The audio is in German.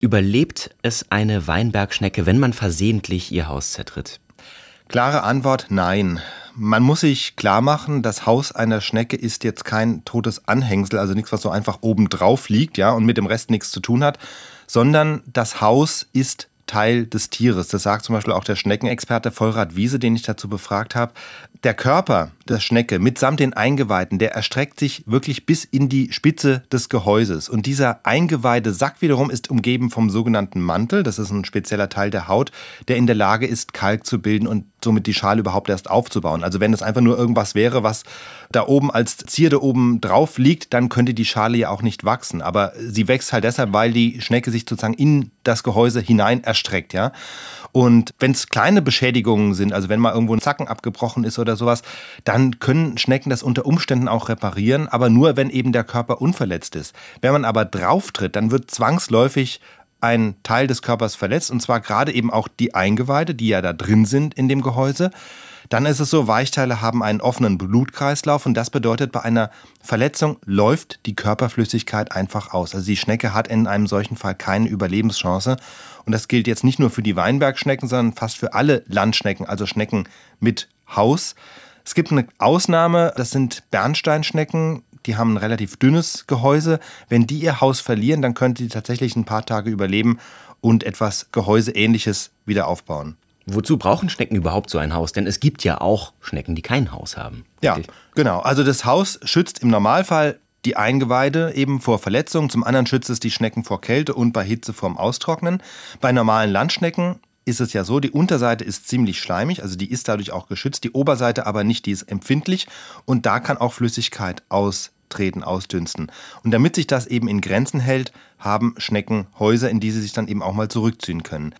Überlebt es eine Weinbergschnecke, wenn man versehentlich ihr Haus zertritt? Klare Antwort, nein. Man muss sich klar machen, das Haus einer Schnecke ist jetzt kein totes Anhängsel, also nichts, was so einfach oben drauf liegt, ja, und mit dem Rest nichts zu tun hat, sondern das Haus ist Teil des Tieres. Das sagt zum Beispiel auch der Schneckenexperte Vollrad Wiese, den ich dazu befragt habe. Der Körper der Schnecke mitsamt den Eingeweiden, der erstreckt sich wirklich bis in die Spitze des Gehäuses. Und dieser Eingeweidesack wiederum ist umgeben vom sogenannten Mantel. Das ist ein spezieller Teil der Haut, der in der Lage ist, Kalk zu bilden und somit die Schale überhaupt erst aufzubauen. Also wenn es einfach nur irgendwas wäre, was da oben als Zierde oben drauf liegt, dann könnte die Schale ja auch nicht wachsen. Aber sie wächst halt deshalb, weil die Schnecke sich sozusagen in das Gehäuse hinein erstreckt. Ja? Und wenn es kleine Beschädigungen sind, also wenn mal irgendwo ein Zacken abgebrochen ist oder sowas, dann können Schnecken das unter Umständen auch reparieren, aber nur, wenn eben der Körper unverletzt ist. Wenn man aber drauftritt, dann wird zwangsläufig ein Teil des Körpers verletzt, und zwar gerade eben auch die Eingeweide, die ja da drin sind in dem Gehäuse. Dann ist es so, Weichteile haben einen offenen Blutkreislauf, und das bedeutet, bei einer Verletzung läuft die Körperflüssigkeit einfach aus. Also die Schnecke hat in einem solchen Fall keine Überlebenschance, und das gilt jetzt nicht nur für die Weinbergschnecken, sondern fast für alle Landschnecken, also Schnecken mit Haus. Es gibt eine Ausnahme, das sind Bernsteinschnecken. Die haben ein relativ dünnes Gehäuse. Wenn die ihr Haus verlieren, dann könnte die tatsächlich ein paar Tage überleben und etwas Gehäuseähnliches wieder aufbauen. Wozu brauchen Schnecken überhaupt so ein Haus? Denn es gibt ja auch Schnecken, die kein Haus haben. Ja, genau. Also das Haus schützt im Normalfall die Eingeweide eben vor Verletzungen. Zum anderen schützt es die Schnecken vor Kälte und bei Hitze vorm Austrocknen. Bei normalen Landschnecken ist es ja so, die Unterseite ist ziemlich schleimig, also die ist dadurch auch geschützt, die Oberseite aber nicht, die ist empfindlich, und da kann auch Flüssigkeit ausdünsten. Und damit sich das eben in Grenzen hält, haben Schnecken Häuser, in die sie sich dann eben auch mal zurückziehen können.